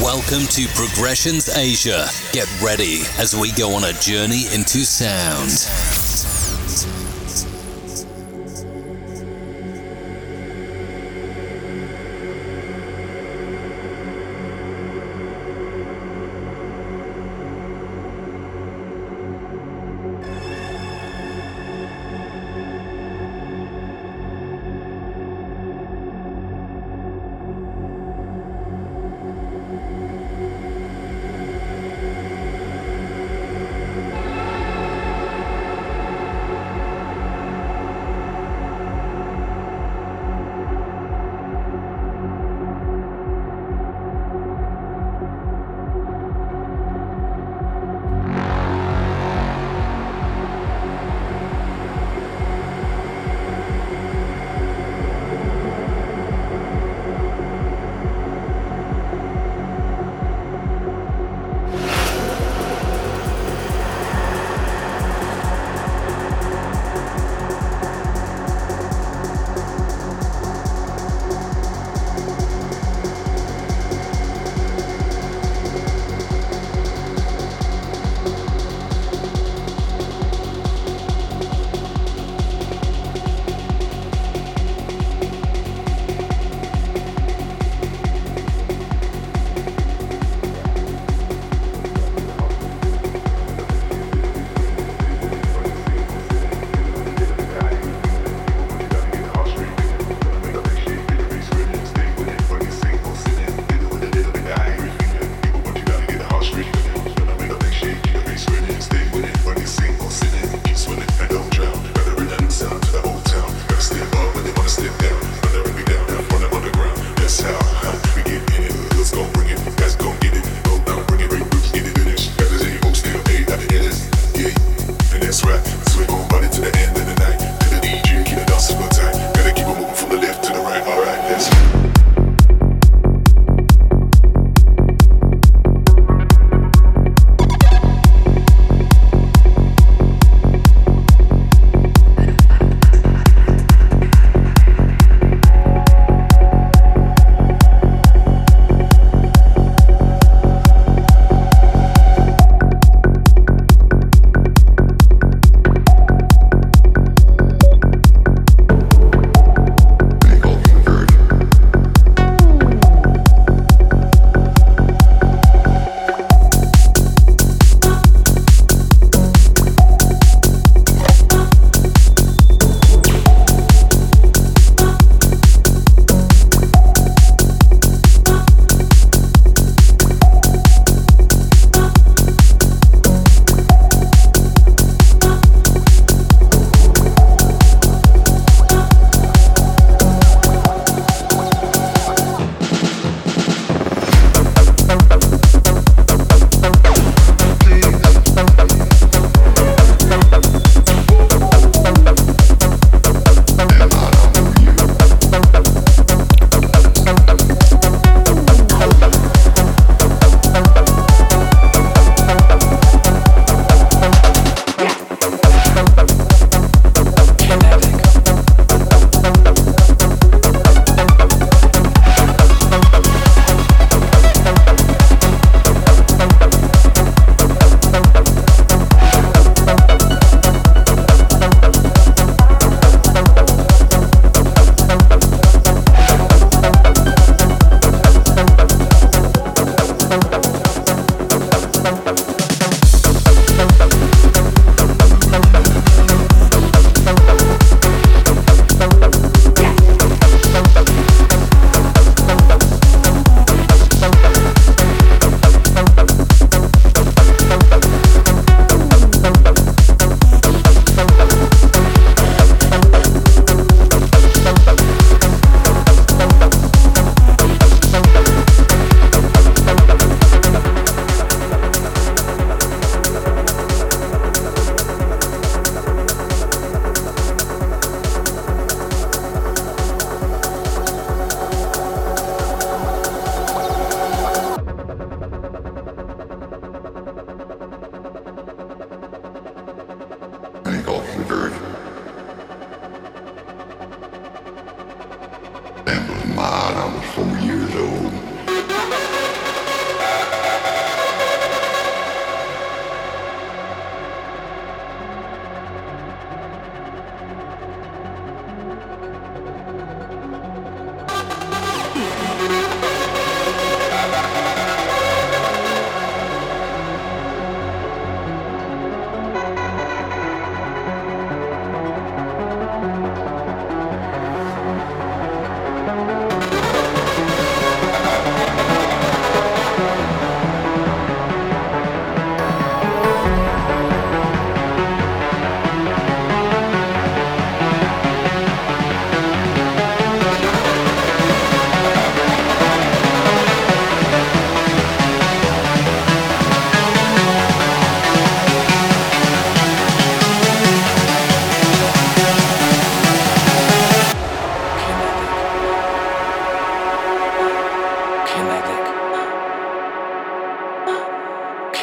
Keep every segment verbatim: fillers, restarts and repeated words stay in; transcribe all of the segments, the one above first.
Welcome to Progressions Asia. Get ready as we go on a journey into sound.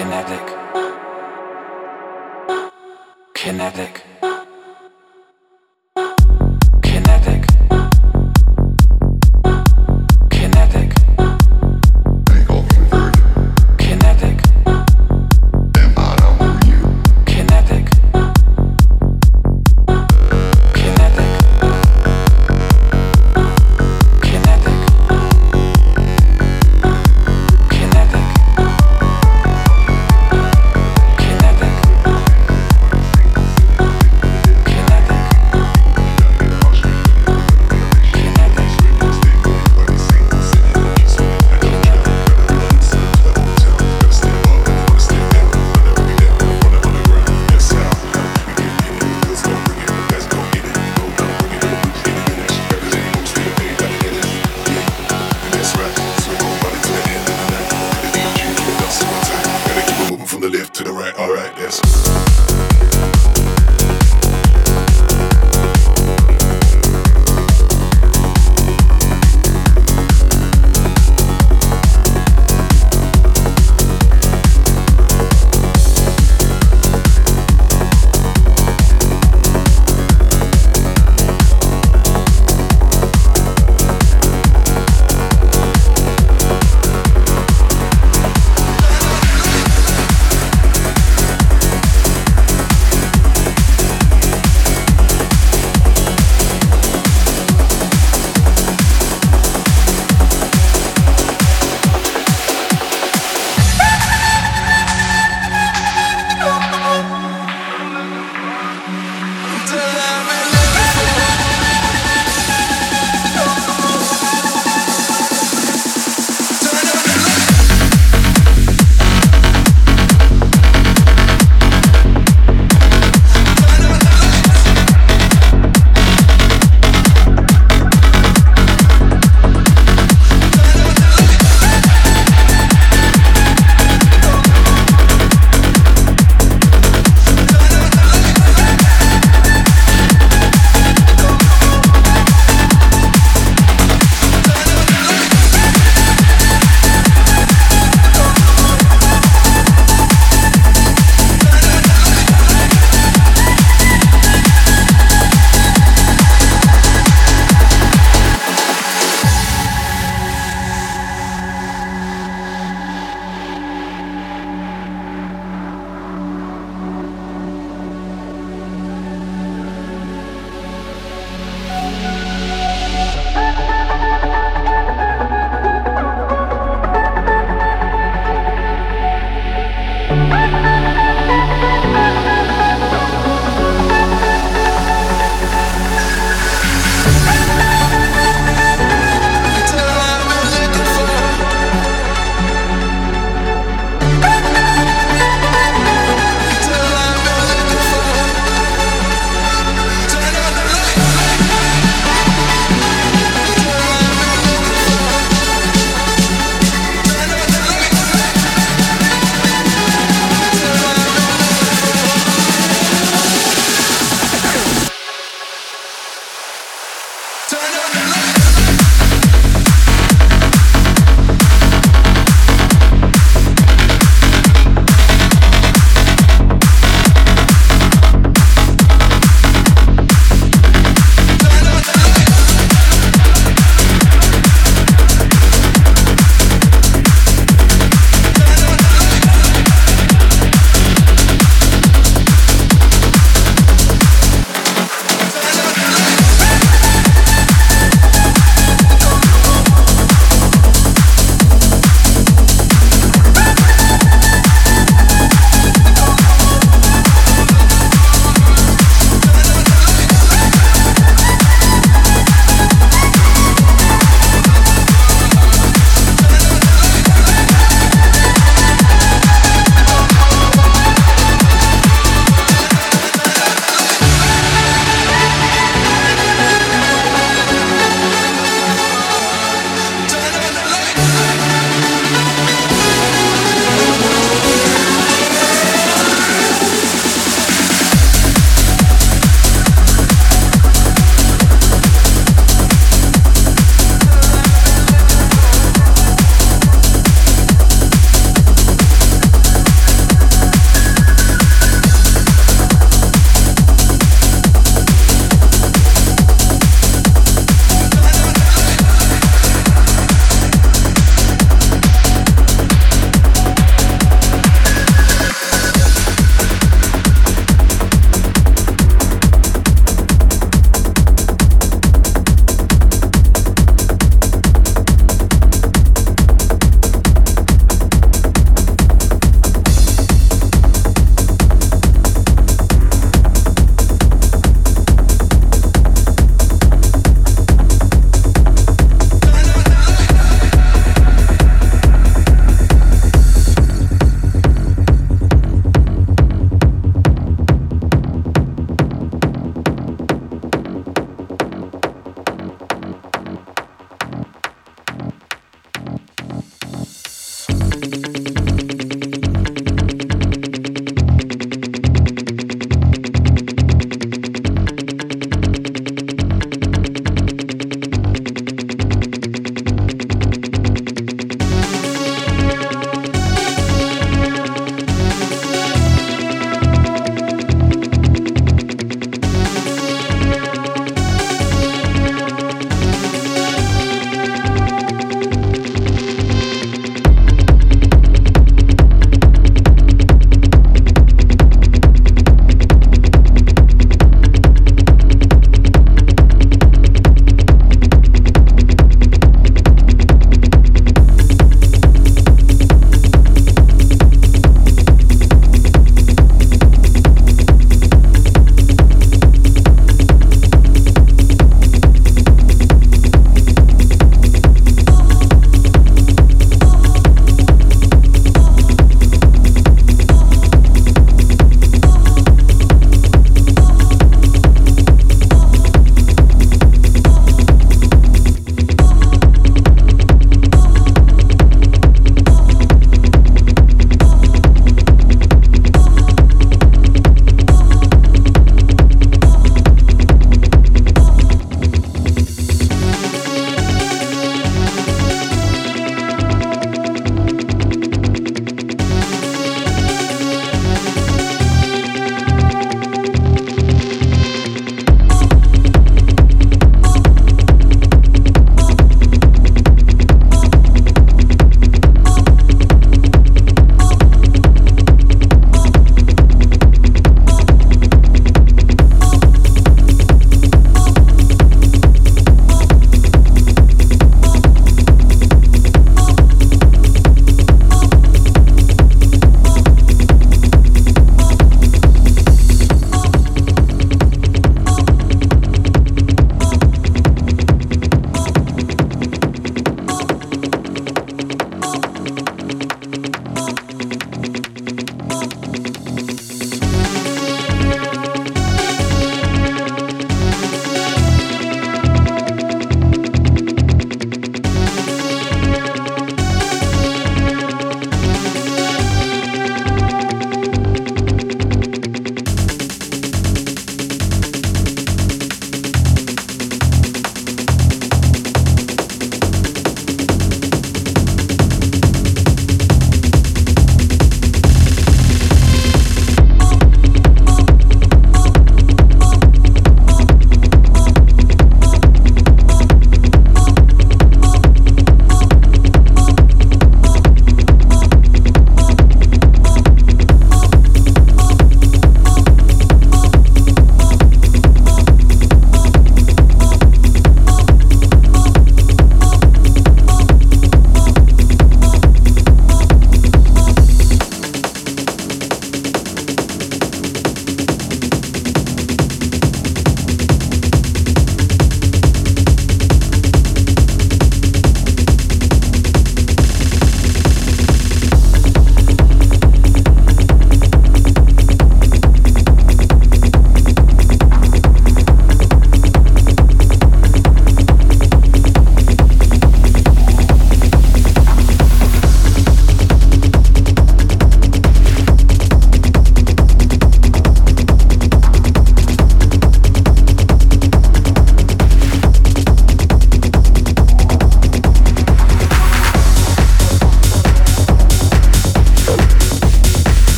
kinetic, kinetic.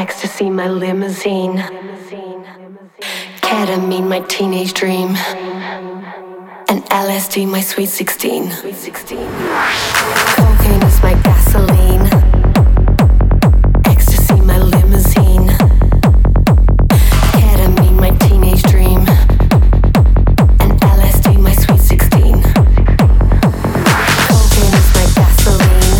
Ecstasy, my limousine. Ketamine, my teenage dream. And L S D, my sweet sixteen. Cocaine is my gasoline. Ecstasy, my limousine. Ketamine, my teenage dream. And L S D, my sweet sixteen. Cocaine is my gasoline.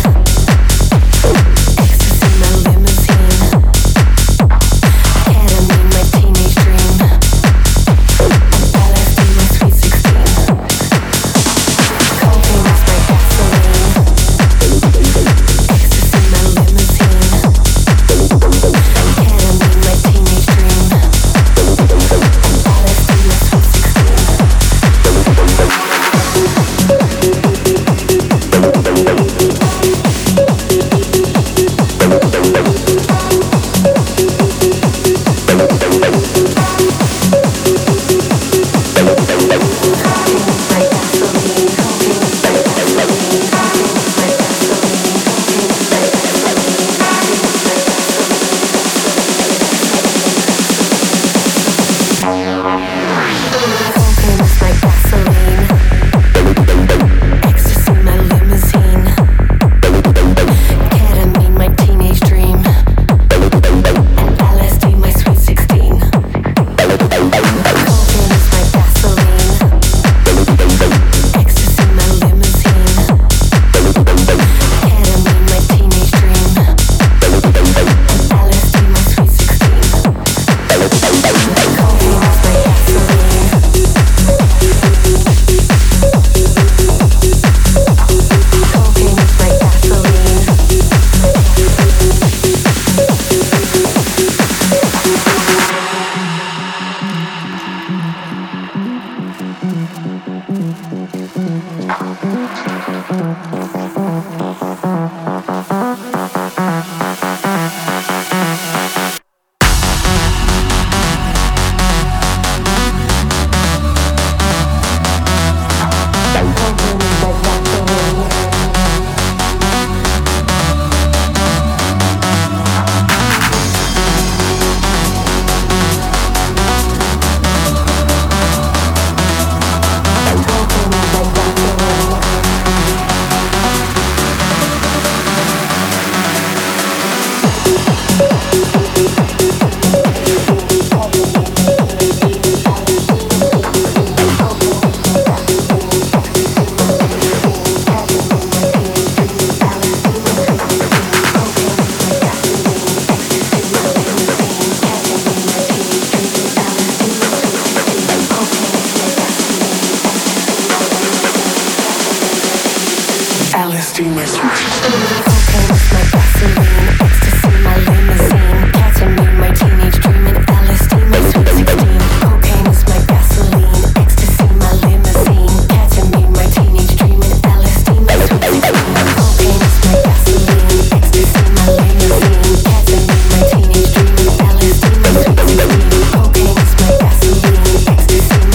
Ecstasy, my limousine. Ketamine, my teenage dream. And L S D, my sweet sixteen. Cocaine is my gasoline. Ecstasy, my limousine. Ketamine, my teenage dream. And L S D, my sweet sixteen. Cocaine is my gasoline. Ecstasy, my limousine. Ketamine, my teenage dream. And L S D, my sweet sixteen. Cocaine is my gasoline. Ecstasy, my limousine. Ketamine, my teenage dream. And L S D, my sweet sixteen. Cocaine is my gasoline. Cocaine is my gasoline. Cocaine is my gasoline. Cocaine is my gasoline. L S D, my sweet sixteen. Cocaine is my gasoline. Ecstasy, my limousine. Ketamine, my teenage dream. And L S D, my sweet sixteen. Cocaine is my gasoline. Ecstasy, my limousine. Ketamine, my teenage dream. And L S D, my sweet sixteen. Cocaine is my gasoline. Ecstasy, my limousine. Ketamine, my teenage dream. And L S D, my sweet sixteen. Cocaine is my gasoline. Ecstasy, my limousine. Ketamine, my teenage dream. And L S D, my sweet sixteen. Cocaine is my gasoline. Gasoline, gasoline, gasoline, gasoline, gasoline. Cocaine is my gasoline. Gasoline, gasoline, gasoline, gasoline. Cocaine is my gasoline. Cocaine is my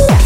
gasoline.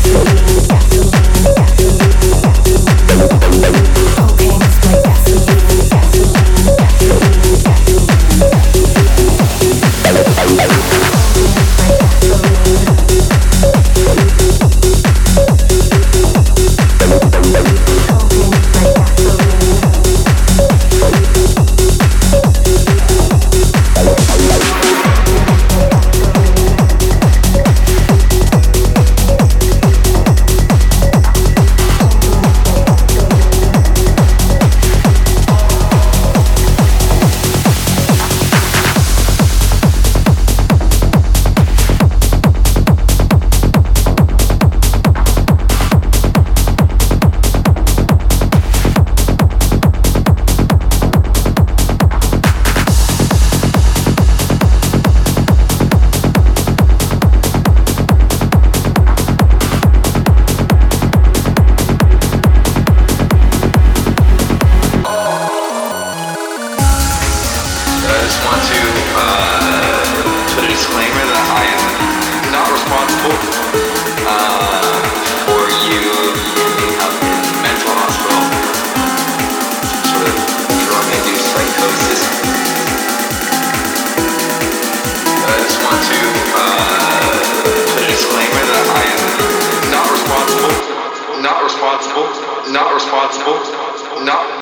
responsible. Not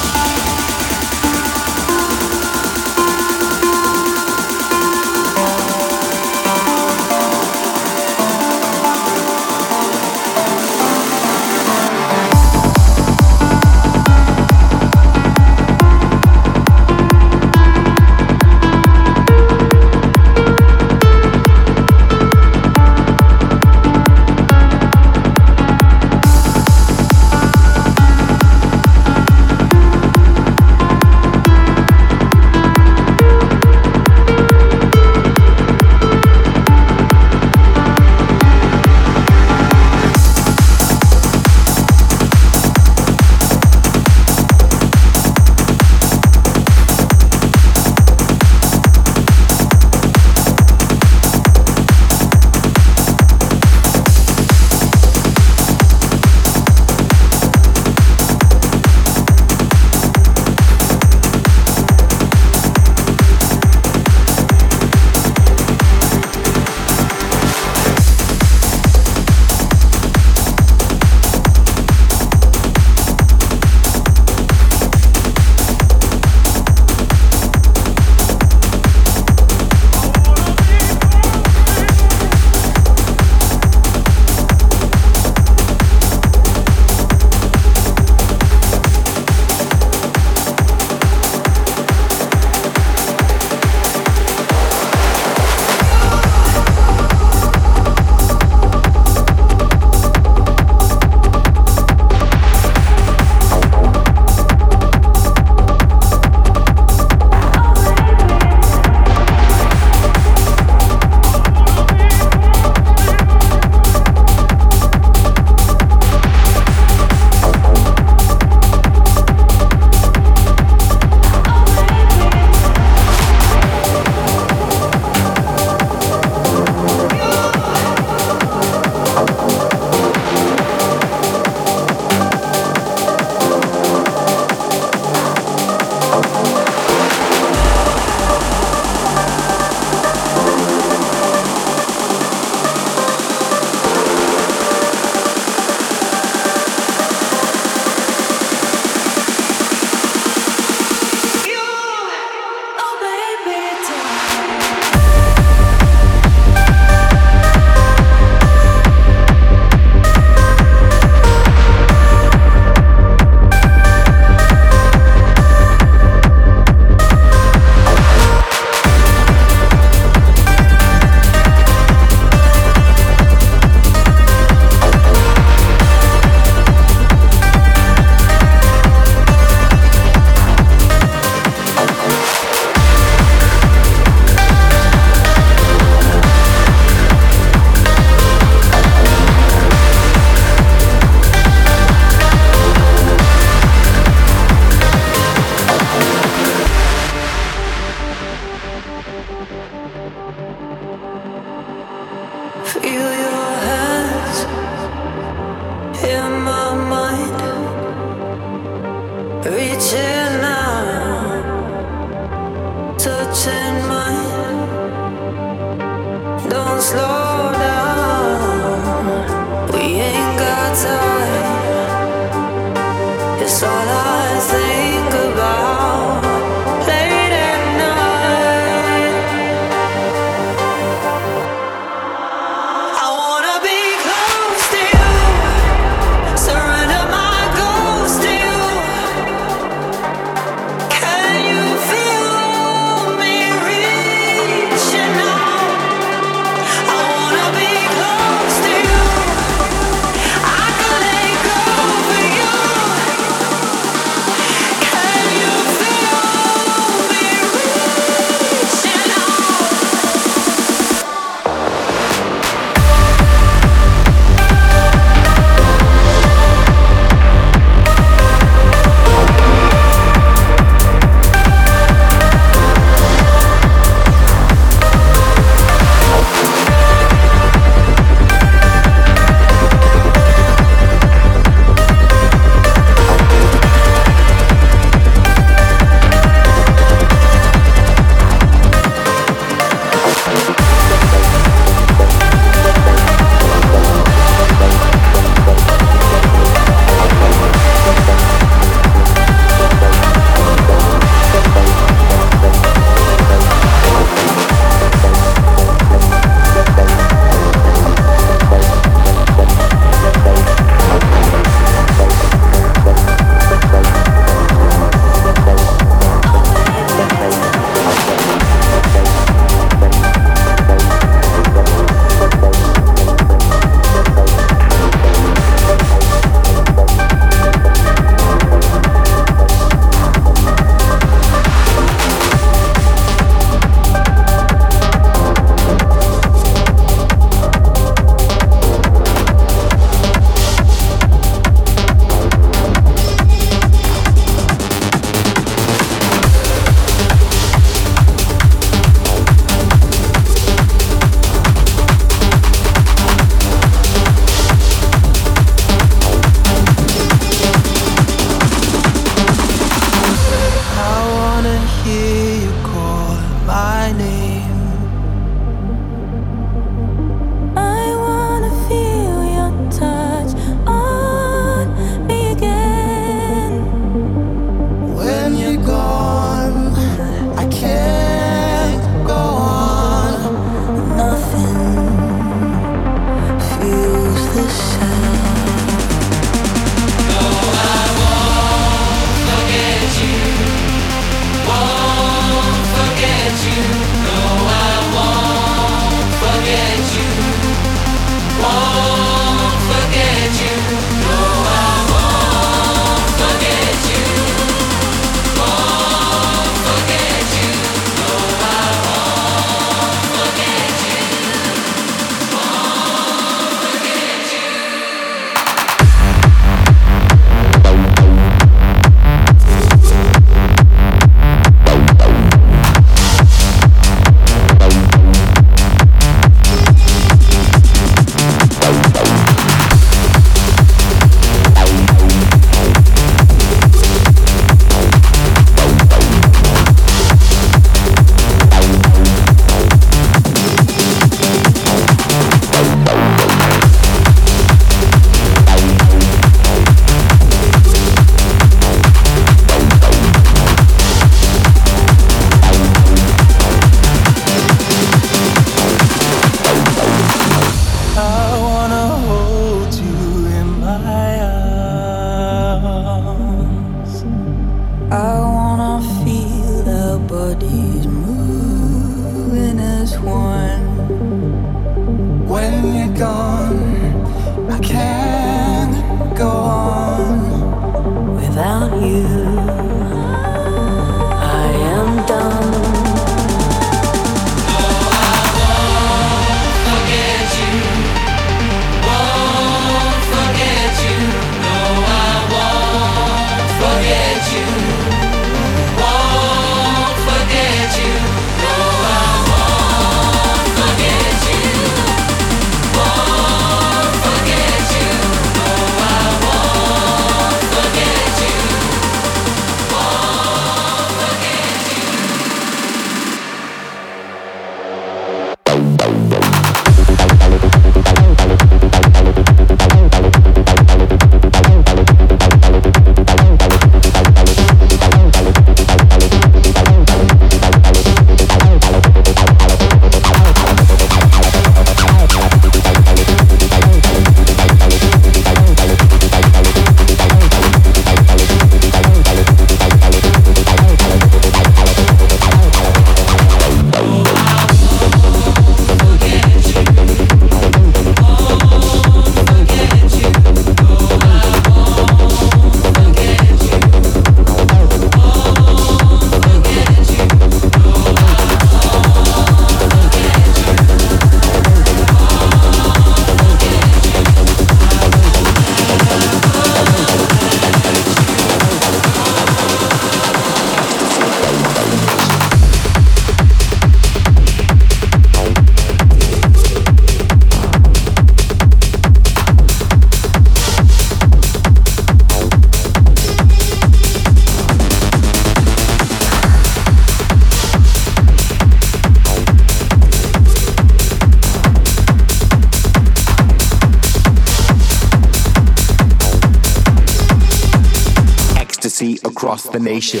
ecstasy across the nation.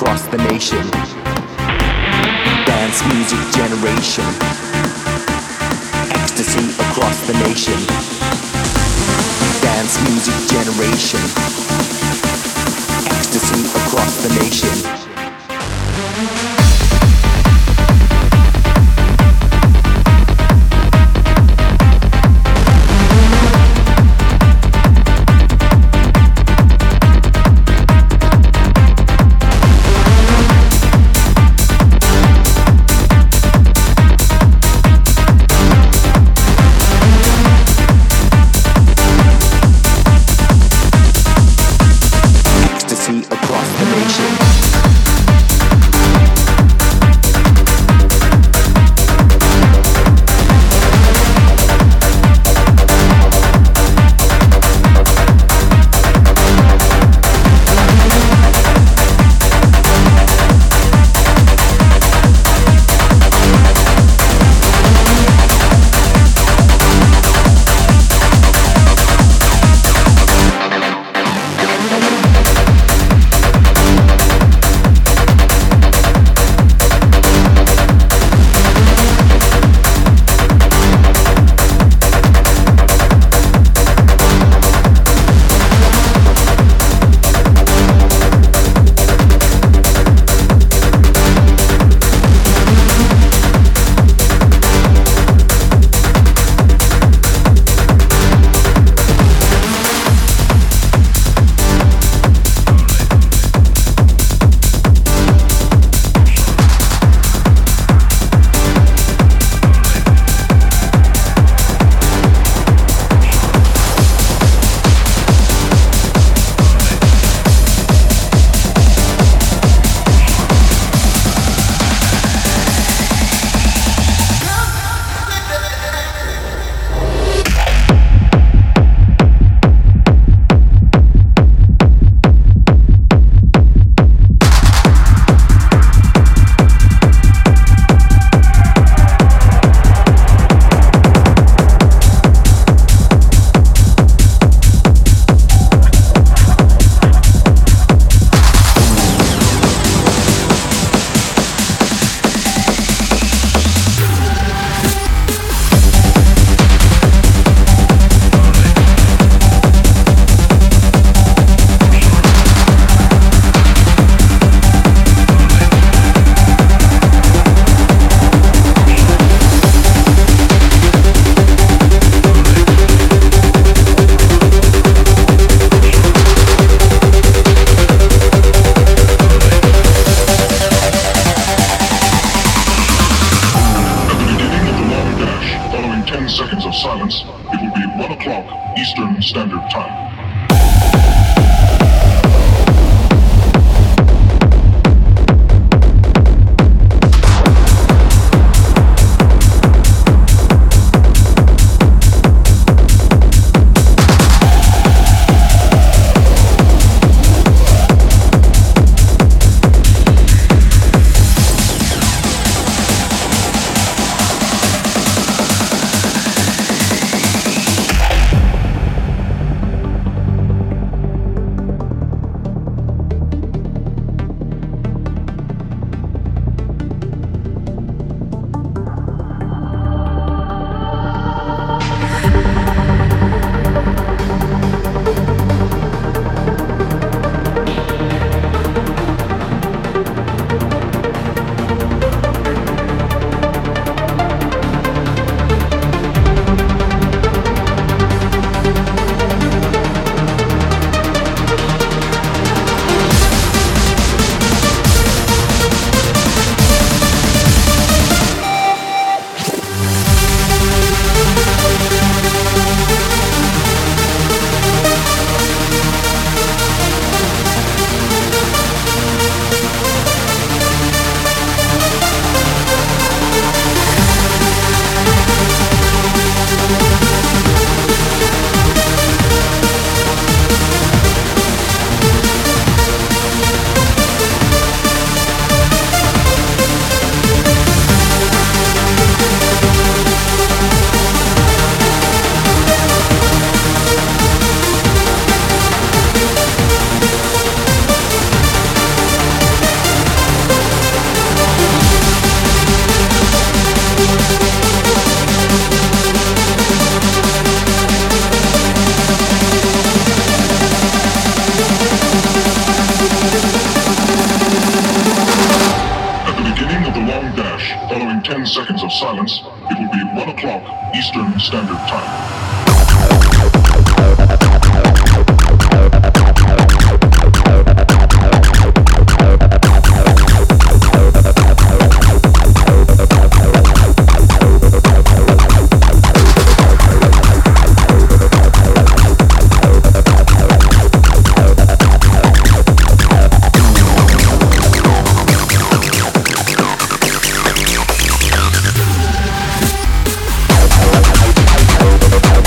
Across the nation. o'clock Eastern Standard Time. Seconds of silence, it will be one o'clock Eastern Standard Time. Bye.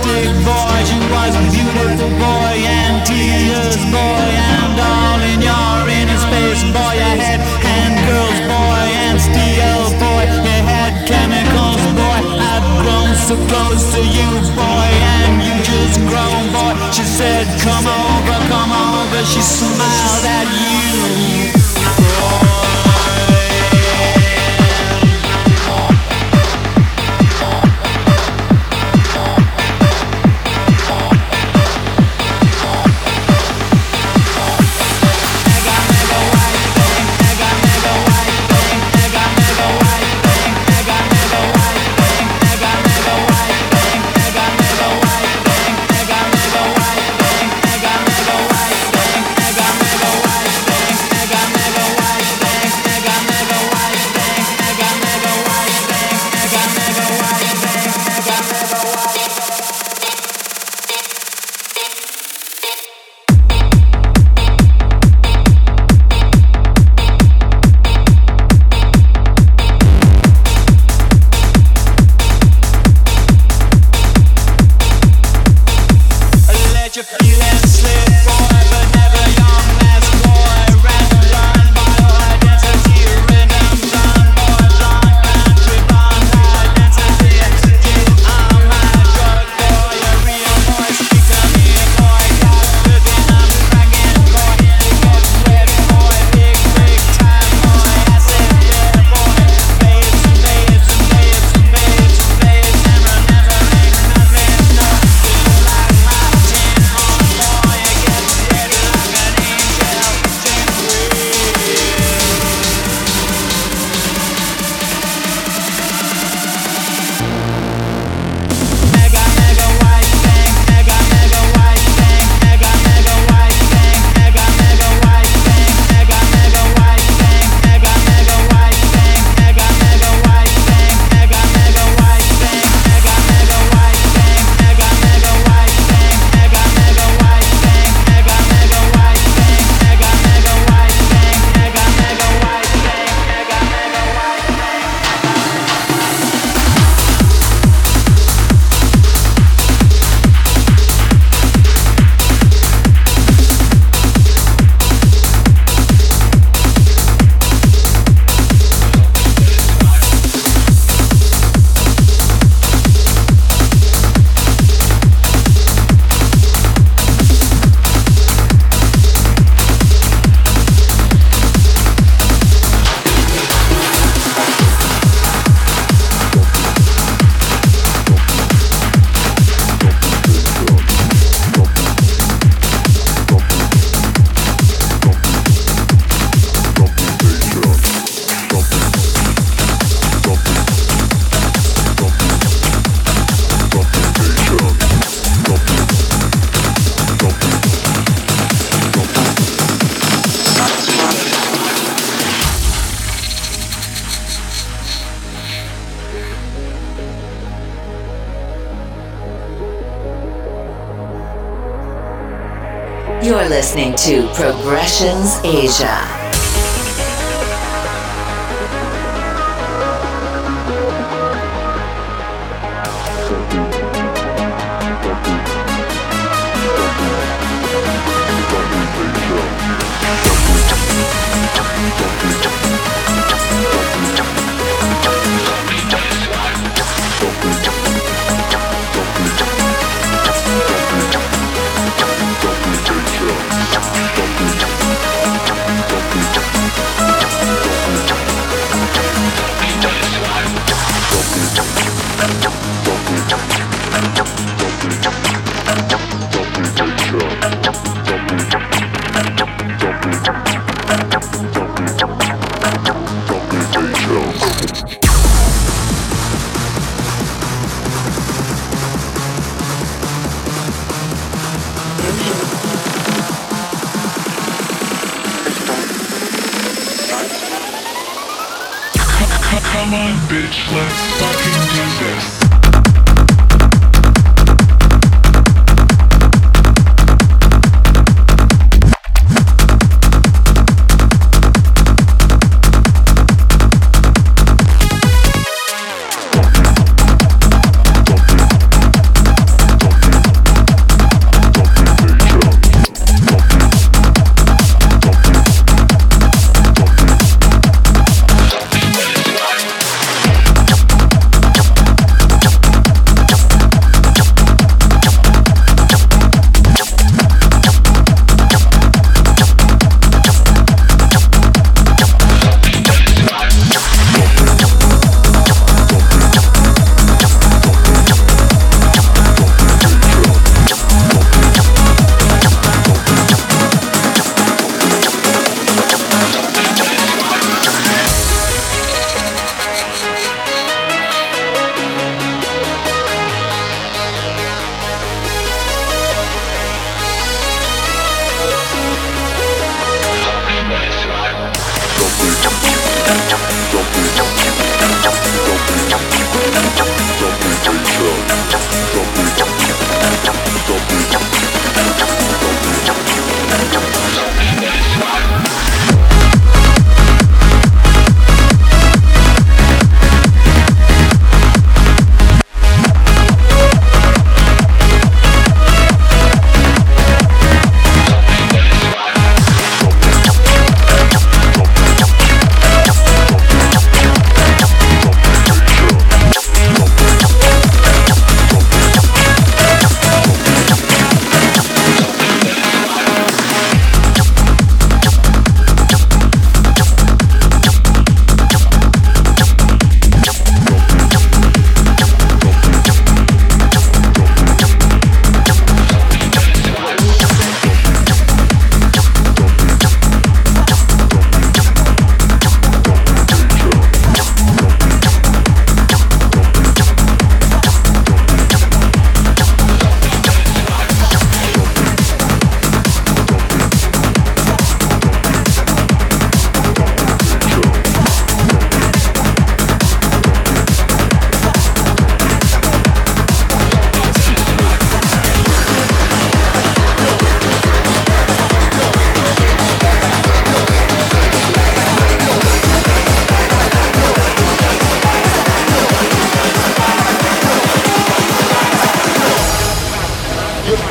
plastic boy. She was a beautiful boy and tears boy, and all in your inner space boy. You had hand girls boy and steel boy. You had chemicals boy. I've grown so close to you boy, and you just grown boy. She said come over, come over. She smiled at you. You're listening to Progressions Asia.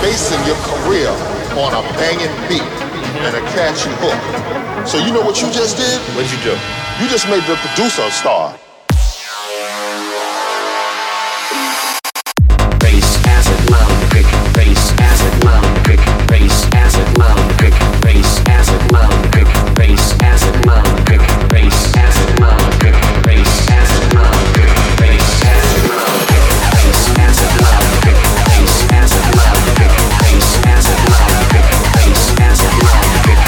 basing your career on a banging beat and a catchy hook. So you know what you just did? What'd you do? You just made the producer a star. Bass, acid, loud, kick. Bass, acid, loud, kick. Bass, acid, loud, kick. Bass, acid, loud, kick. Bass, acid, loud, kick. Bass, acid, loud, kick. Bass, acid, loud, kick. Bass, acid, loud, kick. Bass, acid, loud, kick. Bass, acid, loud, kick. Bass, acid, loud, kick. Bass, acid, loud, kick. Bass, acid, loud, kick. Bass, acid, loud, kick. Bass, acid, loud, kick.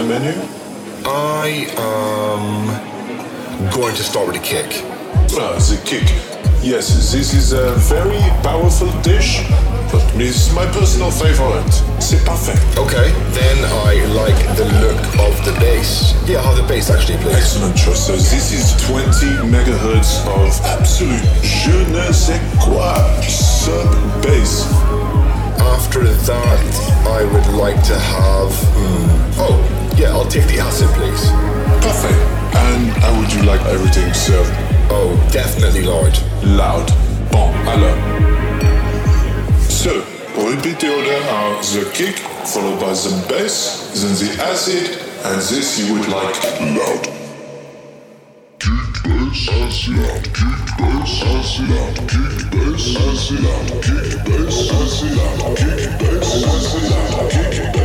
Menu? I am going to start with a cake. Ah, the cake. Yes, this is a very powerful dish, but it's my personal favorite. C'est parfait. Okay, then I like the look of the bass. Yeah, how the bass actually plays. Excellent choice. So this is twenty megahertz of absolute je ne sais quoi sub-bass. After that, I would like to have... Mm, oh. Yeah, I'll take the acid, please. Perfect. And how would you like everything served? Oh, definitely loud. Loud. Bon, alors. So, repeat the order are the kick, followed by the bass, then the acid, and this you would like loud. Kick, bass, acid, loud. Kick, bass, acid, loud. Kick, bass, acid, loud. Kick, bass, acid, loud. Kick, bass, acid, loud. Kick, bass, acid, loud. Kick, bass, acid, loud.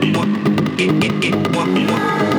what, what, what, what, what, what,